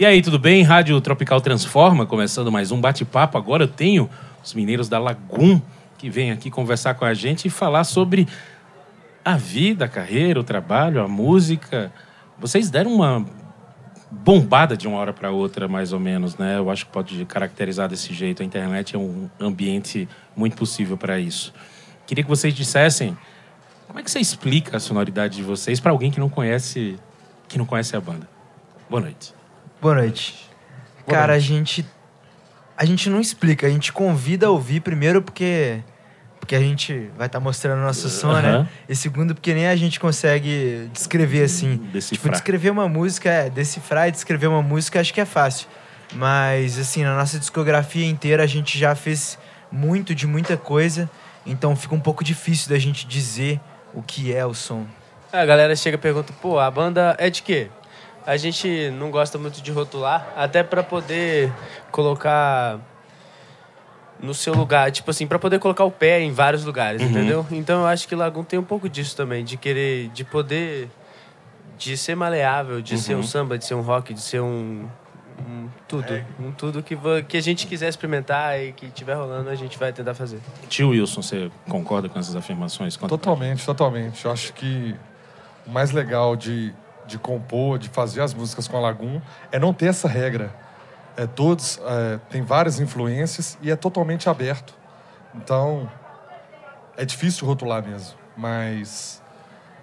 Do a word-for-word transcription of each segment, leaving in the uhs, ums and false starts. E aí, tudo bem? Rádio Tropical Transforma, começando mais um bate-papo. Agora eu tenho os mineiros da Lagum que vêm aqui conversar com a gente e falar sobre a vida, a carreira, o trabalho, a música. Vocês deram uma bombada de uma hora para outra, mais ou menos, né? Eu acho que pode caracterizar desse jeito. A internet é um ambiente muito possível para isso. Queria que vocês dissessem como é que você explica a sonoridade de vocês para alguém que não conhece, que não conhece a banda. Boa noite. Boa noite. Boa Cara, noite. a gente a gente não explica, a gente convida a ouvir primeiro porque porque a gente vai estar tá mostrando o nosso som, uh-huh. né? E segundo porque nem a gente consegue descrever assim. Decifrar. Tipo, descrever uma música, é, decifrar e descrever uma música acho que é fácil. Mas assim, na nossa discografia inteira a gente já fez muito de muita coisa. Então fica um pouco difícil da gente dizer o que é o som. A galera chega e pergunta, pô, a banda é de quê? A gente não gosta muito de rotular, até pra poder colocar no seu lugar, tipo assim, pra poder colocar o pé em vários lugares, uhum. entendeu? Então eu acho que Lagum tem um pouco disso também, de querer, de poder, de ser maleável, de uhum. ser um samba, de ser um rock, de ser um... Um tudo, é. um tudo que, que a gente quiser experimentar e que estiver rolando, a gente vai tentar fazer. Tio Wilson, você concorda com essas afirmações? Quanto totalmente, totalmente. Eu acho que o mais legal de, de compor, de fazer as músicas com a Lagum, é não ter essa regra. É, todos é, tem várias influências e é totalmente aberto. Então, é difícil rotular mesmo, mas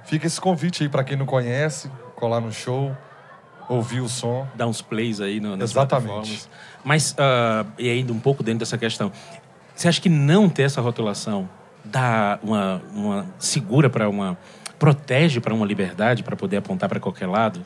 fica esse convite aí para quem não conhece, colar no show. Ouvir o som. Dar uns plays aí no, nas Exatamente. plataformas. Mas, uh, e ainda um pouco dentro dessa questão, você acha que não ter essa rotulação dá uma... uma segura para uma... protege para uma liberdade, para poder apontar para qualquer lado?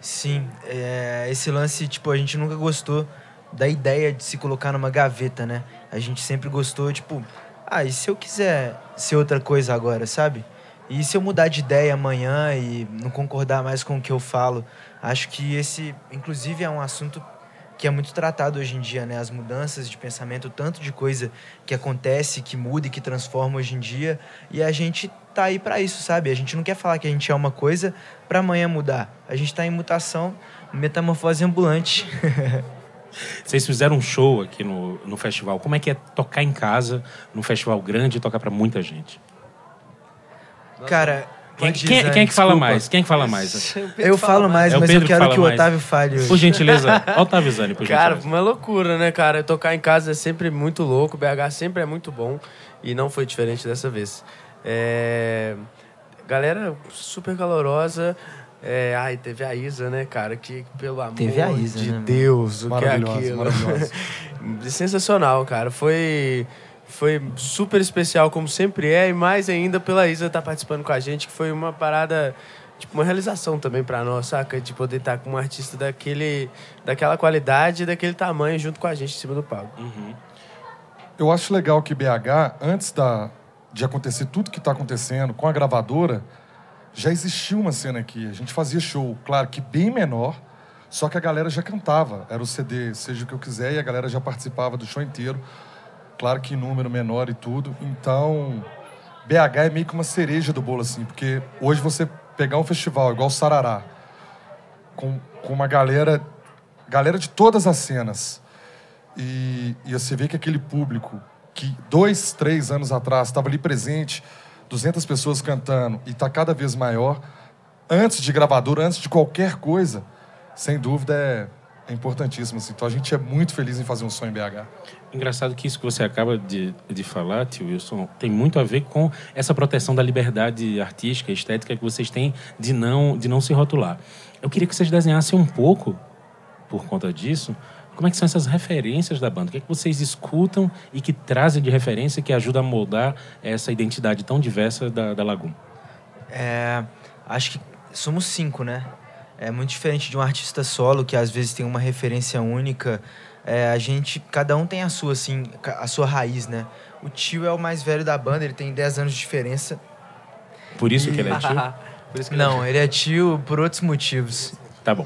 Sim. É, esse lance, tipo, a gente nunca gostou da ideia de se colocar numa gaveta, né? A gente sempre gostou, tipo, ah, e se eu quiser ser outra coisa agora, sabe? E se eu mudar de ideia amanhã e não concordar mais com o que eu falo? Acho que esse, inclusive, é um assunto que é muito tratado hoje em dia, né? As mudanças de pensamento, o tanto de coisa que acontece, que muda e que transforma hoje em dia. E a gente tá aí para isso, sabe? A gente não quer falar que a gente é uma coisa para amanhã mudar. A gente tá em mutação, metamorfose ambulante. Vocês fizeram um show aqui no, no festival. Como é que é tocar em casa, num festival grande, e tocar para muita gente? Cara, quem, quem, quem é que fala mais? Quem é que fala mais? Eu falo mais, é mas eu quero que, que o Otávio fale hoje. Por gentileza, Otávio Zani, por Cara, gentileza. Uma loucura, né, cara? Tocar em casa é sempre muito louco, B H sempre é muito bom e não foi diferente dessa vez. É... Galera super calorosa. É... Ai, teve a Isa, né, cara? Que pelo amor teve a Isa, de né, Deus, o que é aquilo? Sensacional, cara. Foi... Foi super especial, como sempre é, e mais ainda pela Isa estar participando com a gente, que foi uma parada, tipo, uma realização também pra nós, saca? De poder estar com um artista daquele, daquela qualidade, daquele tamanho, junto com a gente em cima do palco. Uhum. Eu acho legal que B H, antes da, de acontecer tudo que tá acontecendo com a gravadora, já existiu uma cena aqui. A gente fazia show, claro que bem menor, só que a galera já cantava. Era o C D, seja o que eu quiser, e a galera já participava do show inteiro. Claro que número menor e tudo. Então, B H é meio que uma cereja do bolo, assim. Porque hoje você pegar um festival igual o Sarará, com, com uma galera, galera de todas as cenas. E, e você vê que aquele público que dois, três anos atrás estava ali presente, duzentas pessoas cantando, e está cada vez maior, antes de gravadora, antes de qualquer coisa, sem dúvida é... É importantíssimo, assim. Então a gente é muito feliz em fazer um som em B H. Engraçado que isso que você acaba de, de falar, Tio Wilson, tem muito a ver com essa proteção da liberdade artística, estética que vocês têm de não, de não se rotular. Eu queria que vocês desenhassem um pouco, por conta disso, como é que são essas referências da banda? O que é que vocês escutam e que trazem de referência que ajuda a moldar essa identidade tão diversa da, da Lagum? É, acho que somos cinco, né? É muito diferente de um artista solo, que às vezes tem uma referência única. É, a gente, cada um tem a sua, assim, a sua raiz, né? O Tio é o mais velho da banda, ele tem dez anos de diferença. Por isso e... que ele é tio? Por isso que Não, ele é, ele é tio por outros motivos. Tá bom.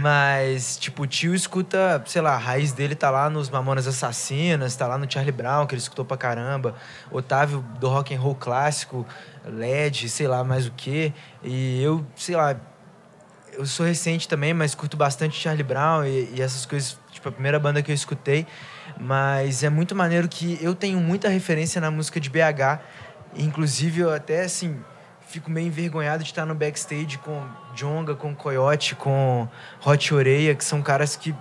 Mas, tipo, o Tio escuta, sei lá, a raiz dele tá lá nos Mamonas Assassinas, tá lá no Charlie Brown, que ele escutou pra caramba. Otávio, do rock and roll clássico, L E D, sei lá mais o quê. E eu, sei lá... eu sou recente também, mas curto bastante Charlie Brown e, e essas coisas, tipo, a primeira banda que eu escutei. Mas é muito maneiro que eu tenho muita referência na música de B H. Inclusive, eu até, assim, fico meio envergonhado de estar no backstage com Djonga, com Coyote, com Hot Oreia, que são caras que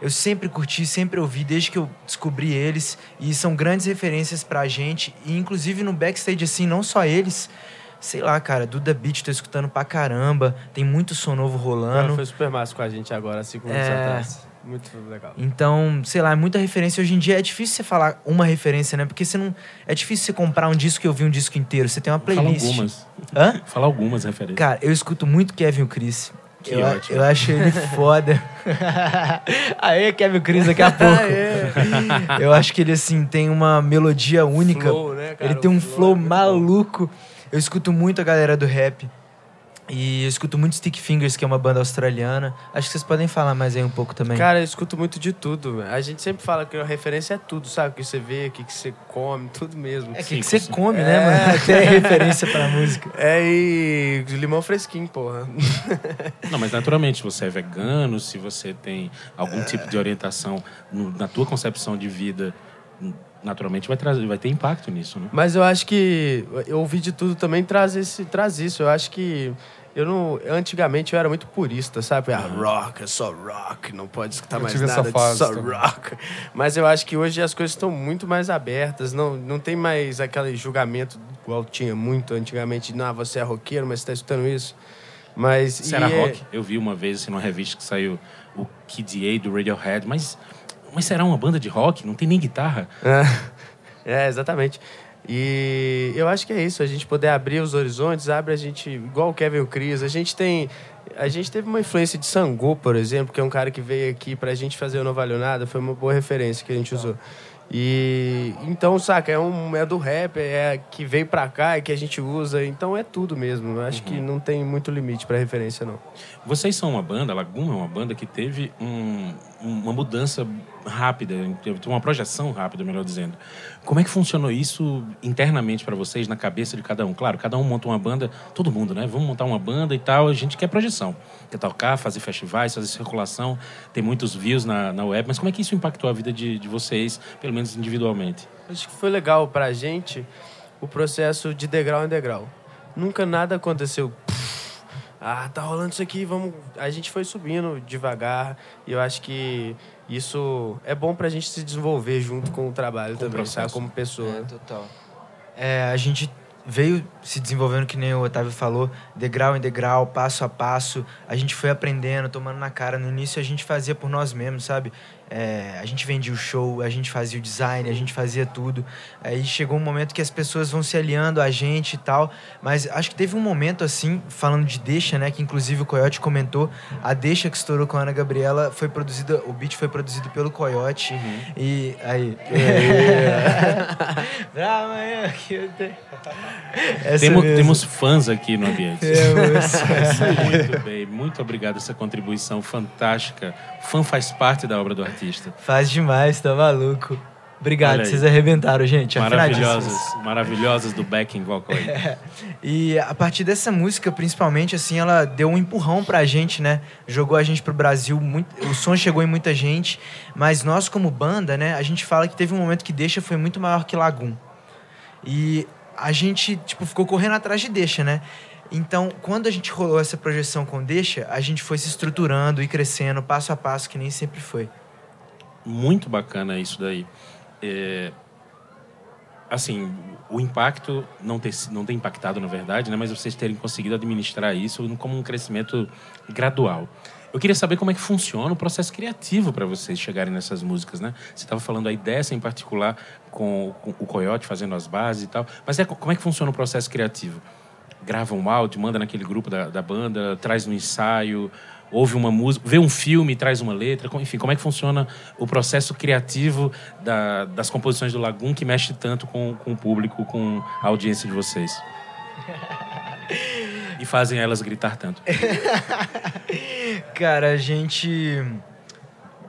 eu sempre curti, sempre ouvi, desde que eu descobri eles. E são grandes referências pra gente. E, inclusive, no backstage, assim, não só eles... Sei lá, cara, Duda Beach, tô escutando pra caramba. Tem muito som novo rolando. Ela foi super massa com a gente agora, cinco minutos é... atrás. Muito legal. Então, sei lá, é muita referência. Hoje em dia é difícil você falar uma referência, né? Porque você não... É difícil você comprar um disco e ouvir um disco inteiro. Você tem uma playlist. Fala algumas. Hã? Fala algumas referências. Cara, eu escuto muito Kevin Chris. Que eu, ótimo. Eu acho ele foda. Aê, Kevin Chris, daqui a pouco. Eu acho que ele, assim, tem uma melodia única. Flow, né, cara? Ele tem um flow, flow maluco. Eu escuto muito a galera do rap. E eu escuto muito Stick Fingers, que é uma banda australiana. Acho que vocês podem falar mais aí um pouco também. Cara, eu escuto muito de tudo. A gente sempre fala que a referência é tudo, sabe? O que você vê, o que você come, tudo mesmo. É, o que você come, é... né, mano? Até referência pra música. É, e limão fresquinho, porra. Não, mas naturalmente, se você é vegano, se você tem algum é... tipo de orientação no, na tua concepção de vida... Naturalmente vai, trazer, vai ter impacto nisso, né? Mas eu acho que eu ouvir de tudo também traz, esse, traz isso. Eu acho que eu não... Antigamente eu era muito purista, sabe? Ah, rock, é só rock. Não pode escutar eu mais nada de só também. Rock. Mas eu acho que hoje as coisas estão muito mais abertas. Não, não tem mais aquele julgamento igual tinha muito antigamente. Não, você é roqueiro, mas você está escutando isso. Mas... Você era é... rock? Eu vi uma vez, assim, numa revista que saiu o Kid A do Radiohead, mas... Mas será uma banda de rock? Não tem nem guitarra? É, é, exatamente. E eu acho que é isso. A gente poder abrir os horizontes, abre a gente... Igual o Kevin Chris. A gente tem... A gente teve uma influência de Sangô, por exemplo, que é um cara que veio aqui pra gente fazer o Não Valeu Nada. Foi uma boa referência que a gente usou. E... Então, saca, é, um, é do rap, é que veio pra cá, é que a gente usa. Então, é tudo mesmo. Eu acho uhum. que não tem muito limite pra referência, não. Vocês são uma banda, a Lagum é uma banda que teve um, uma mudança... rápida, uma projeção rápida, melhor dizendo. Como é que funcionou isso internamente para vocês, na cabeça de cada um? Claro, cada um monta uma banda, todo mundo, né? Vamos montar uma banda e tal, a gente quer projeção. Quer tocar, fazer festivais, fazer circulação, tem muitos views na, na web, mas como é que isso impactou a vida de, de vocês, pelo menos individualmente? Acho que foi legal pra gente o processo de degrau em degrau. Nunca nada aconteceu... Ah, tá rolando isso aqui, vamos... A gente foi subindo devagar e eu acho que isso é bom pra gente se desenvolver junto com o trabalho com também, sabe? Como pessoa. É, total. É, a gente veio se desenvolvendo, que nem o Otávio falou, degrau em degrau, passo a passo. A gente foi aprendendo, tomando na cara. No início a gente fazia por nós mesmos, sabe? É, a gente vendia o show, a gente fazia o design, a gente fazia tudo. Aí chegou um momento que as pessoas vão se aliando a gente e tal. Mas acho que teve um momento assim, falando de Deixa, né? Que inclusive o Coyote comentou. A Deixa que estourou com a Ana Gabriela foi produzida... O beat foi produzido pelo Coyote. Uhum. E... Aí... Pra amanhã que eu tenho... Temos, temos fãs aqui no ambiente. É, muito bem, muito obrigado. Essa contribuição fantástica. Fã faz parte da obra do artista. Faz demais, tá maluco. Obrigado, vocês arrebentaram, gente. Maravilhosas, maravilhosas do backing vocal aí. É. E a partir dessa música, principalmente, assim, ela deu um empurrão pra gente, né? Jogou a gente pro Brasil, muito... o som chegou em muita gente, mas nós como banda, né? A gente fala que teve um momento que Deixa foi muito maior que Lagum. E... a gente, tipo, ficou correndo atrás de Deixa, né? Então, quando a gente rolou essa projeção com Deixa, a gente foi se estruturando e crescendo passo a passo, que nem sempre foi. Muito bacana isso daí. É... Assim, o impacto não ter, não ter impactado, na verdade, né? Mas vocês terem conseguido administrar isso como um crescimento gradual. Eu queria saber como é que funciona o processo criativo para vocês chegarem nessas músicas, né? Você estava falando aí dessa em particular com, com o Coyote fazendo as bases e tal, mas é, como é que funciona o processo criativo? Grava um áudio, manda naquele grupo da, da banda, traz um ensaio, ouve uma música, vê um filme, traz uma letra, enfim, como é que funciona o processo criativo da, das composições do Lagum que mexe tanto com, com o público, com a audiência de vocês? E fazem elas gritar tanto. Cara, a gente...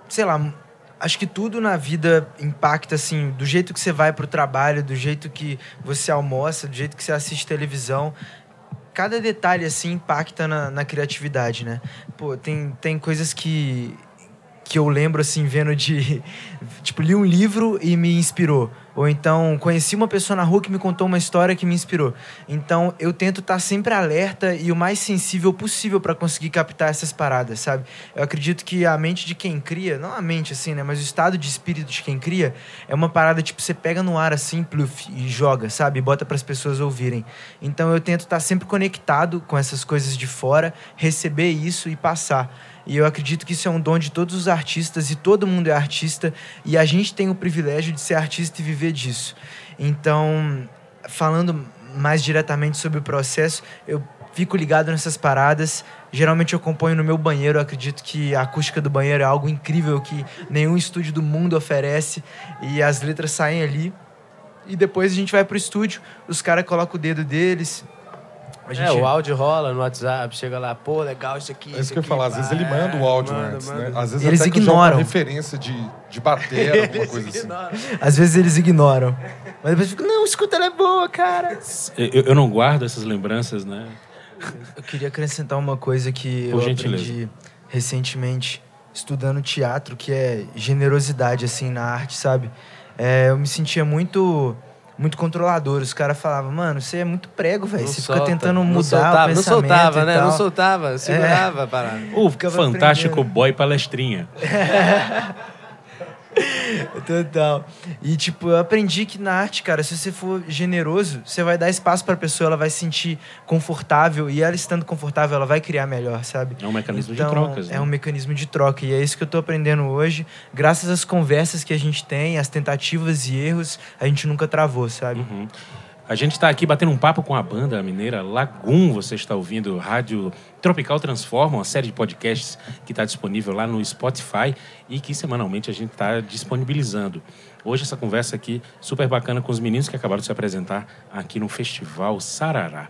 Sei lá, acho que tudo na vida impacta, assim, do jeito que você vai pro trabalho, do jeito que você almoça, do jeito que você assiste televisão. cada detalhe, assim, impacta na, na criatividade, né? Pô, tem, tem coisas que, que eu lembro, assim, vendo de... Tipo, li um livro e me inspirou. Ou então, conheci uma pessoa na rua que me contou uma história que me inspirou. Então, eu tento estar sempre alerta e o mais sensível possível para conseguir captar essas paradas, sabe? Eu acredito que a mente de quem cria, não a mente, assim, né? Mas o estado de espírito de quem cria é uma parada, tipo, você pega no ar, assim, pluf, e joga, sabe? E bota para as pessoas ouvirem. Então, eu tento estar sempre conectado com essas coisas de fora, receber isso e passar. E eu acredito que isso é um dom de todos os artistas e todo mundo é artista e a gente tem o privilégio de ser artista e viver disso. Então, falando mais diretamente sobre o processo, eu fico ligado nessas paradas. Geralmente eu componho no meu banheiro, eu acredito que a acústica do banheiro é algo incrível que nenhum estúdio do mundo oferece e as letras saem ali. E depois a gente vai pro estúdio, os caras colocam o dedo deles... A gente... É, o áudio rola no WhatsApp, chega lá, pô, legal isso aqui. É isso, isso que eu ia falar, às vezes ele manda o áudio manda, antes, manda. Né? Às vezes eles até ignoram. Que referência de, de bater, alguma coisa ignoram. Assim. Às vezes eles ignoram. Mas depois ficam, não, escuta, ela é boa, cara. Eu, eu não guardo essas lembranças, né? Eu queria acrescentar uma coisa que Por eu gentileza. aprendi recentemente, estudando teatro, que é generosidade, assim, na arte, sabe? É, eu me sentia muito... muito controlador, os caras falavam, mano, você é muito prego, velho, você solta, fica tentando mudar soltava, o pensamento. Não soltava, né? Não soltava, segurava é. a parada. O fantástico aprendendo. Boy palestrinha. É. Total. E, tipo, eu aprendi que na arte, cara, se você for generoso, você vai dar espaço pra pessoa, ela vai se sentir confortável e ela estando confortável, ela vai criar melhor, sabe? É um mecanismo então, de trocas. Né? É um mecanismo de troca e é isso que eu tô aprendendo hoje. Graças às conversas que a gente tem, às tentativas e erros, a gente nunca travou, sabe? Uhum. A gente tá aqui batendo um papo com a banda mineira Lagum. Você está ouvindo Rádio Tropical Transforma, uma série de podcasts que está disponível lá no Spotify e que semanalmente a gente está disponibilizando. Hoje essa conversa aqui super bacana com os meninos que acabaram de se apresentar aqui no Festival Sarará.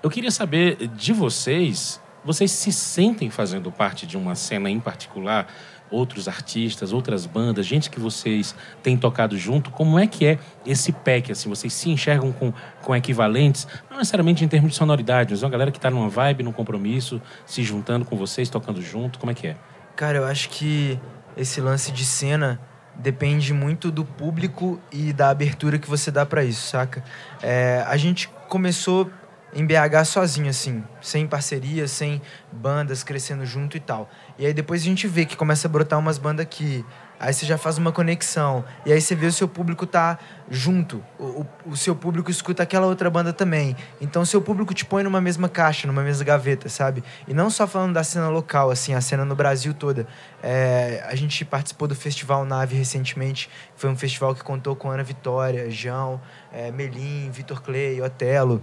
Eu queria saber de vocês, vocês se sentem fazendo parte de uma cena em particular? Outros artistas, outras bandas, gente que vocês têm tocado junto, como é que é esse pack? Assim, vocês se enxergam com, com equivalentes, não necessariamente em termos de sonoridade, mas é uma galera que está numa vibe, num compromisso, se juntando com vocês, tocando junto, como é que é? Cara, eu acho que esse lance de cena depende muito do público e da abertura que você dá para isso, saca? É, a gente começou em B H sozinho, assim, sem parceria, sem bandas crescendo junto e tal. E aí depois a gente vê que começa a brotar umas bandas aqui, aí você já faz uma conexão, e aí você vê o seu público tá junto, o, o seu público escuta aquela outra banda também. Então o seu público te põe numa mesma caixa, numa mesma gaveta, sabe? E não só falando da cena local, assim, a cena no Brasil toda. É, a gente participou do Festival Nave recentemente, foi um festival que contou com Ana Vitória, Jean, é, Melim, Vitor Clay, Otelo.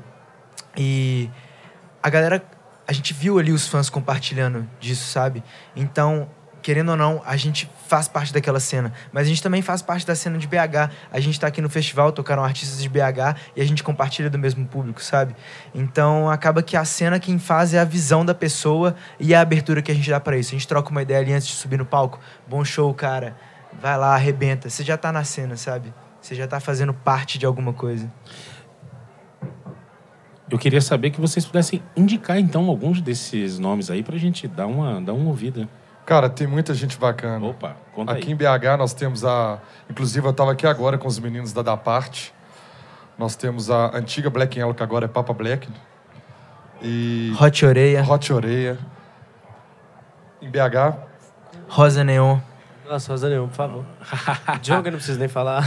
E a galera, a gente viu ali os fãs compartilhando disso, sabe? Então, querendo ou não, a gente faz parte daquela cena. Mas a gente também faz parte da cena de B H. A gente tá aqui no festival, tocaram artistas de B H e a gente compartilha do mesmo público, sabe? Então, acaba que a cena quem faz é a visão da pessoa e a abertura que a gente dá pra isso. A gente troca uma ideia ali antes de subir no palco. Bom show, cara. Vai lá, arrebenta. Você já tá na cena, sabe? Você já tá fazendo parte de alguma coisa. Eu queria saber que vocês pudessem indicar, então, alguns desses nomes aí pra gente dar uma, dar uma ouvida. Cara, tem muita gente bacana. Opa, conta aí. Aqui em B H nós temos a... Inclusive, eu tava aqui agora com os meninos da Da Parte. Nós temos a antiga Black Yellow, que agora é Papa Black. E... Hot Oreia. Hot Oreia. Em B H... Rosa Neon. Nossa, Rosa Neon, por favor. Djonga, não preciso nem falar.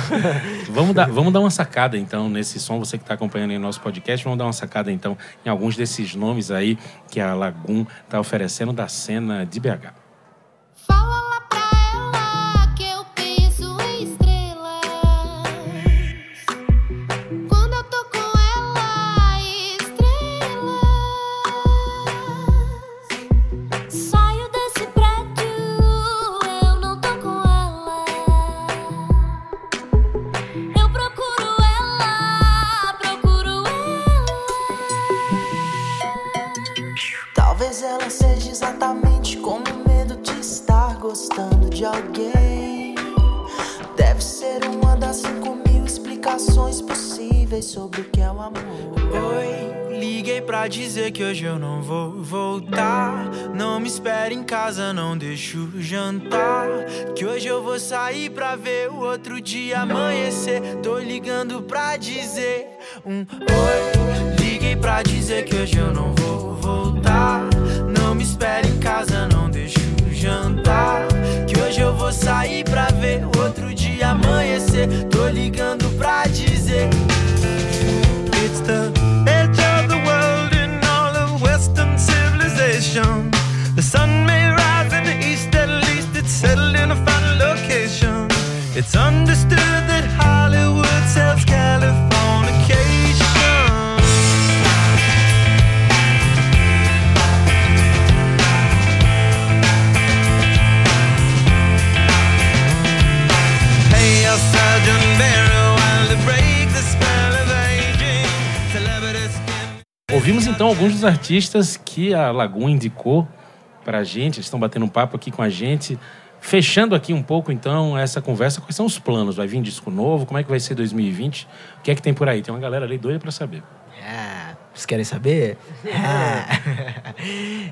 vamos, dar, vamos dar uma sacada, então, nesse som. Você que está acompanhando aí o nosso podcast, vamos dar uma sacada, então, em alguns desses nomes aí que a Lagum está oferecendo da cena de B H. Talvez ela seja exatamente como o medo de estar gostando. níveis sobre o que é o amor. Oi, liguei pra dizer que hoje eu não vou voltar. Não me espere em casa, não deixo jantar. Que hoje eu vou sair pra ver o outro dia amanhecer. Tô ligando pra dizer um oi. Liguei pra dizer que hoje eu não vou voltar. Não me espere em casa, não deixo jantar. Que hoje eu vou sair pra ver o outro dia amanhecer. Tô ligando pra dizer it's the edge of the world in all of Western civilization. The sun may rise in the east, at least it's settled in a final location. It's understood that Hollywood sells Californication. Ouvimos então alguns dos artistas que a Lagum indicou pra gente. Eles estão batendo um papo aqui com a gente. Fechando aqui um pouco então essa conversa, quais são os planos? Vai vir disco novo? Como é que vai ser dois mil e vinte? O que é que tem por aí? Tem uma galera ali doida pra saber. Ah, vocês querem saber? Ah.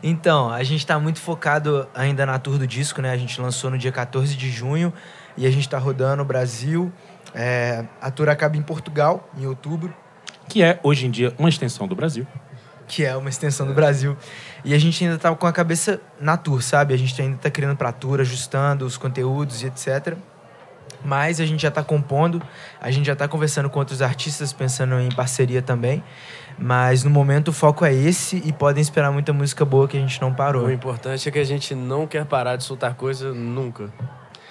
Então, a gente tá muito focado ainda na tour do disco, né? A gente lançou no dia quatorze de junho. E a gente está rodando o Brasil. É, a tour acaba em Portugal, em outubro. Que é, hoje em dia, uma extensão do Brasil. Que é uma extensão do Brasil. E a gente ainda está com a cabeça na tour, sabe? A gente ainda está criando para a tour, ajustando os conteúdos e etcétera. Mas a gente já está compondo. A gente já está conversando com outros artistas, pensando em parceria também. Mas, no momento, o foco é esse e podem esperar muita música boa que a gente não parou. O importante é que a gente não quer parar de soltar coisa nunca.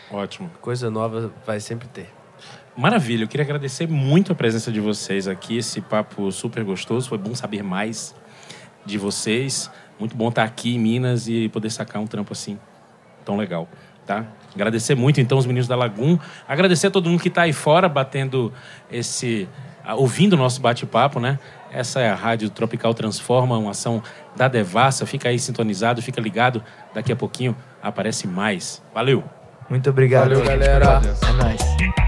Ótimo. Coisa nova vai sempre ter. Maravilha, eu queria agradecer muito a presença de vocês aqui, esse papo super gostoso, foi bom saber mais de vocês, muito bom estar aqui em Minas e poder sacar um trampo assim tão legal, tá? Agradecer muito então os meninos da Lagum, agradecer a todo mundo que está aí fora batendo esse, ouvindo o nosso bate-papo, né? Essa é a Rádio Tropical Transforma, uma ação da Devassa, fica aí sintonizado, fica ligado, daqui a pouquinho aparece mais. Valeu! Muito obrigado, valeu, galera. É nóis.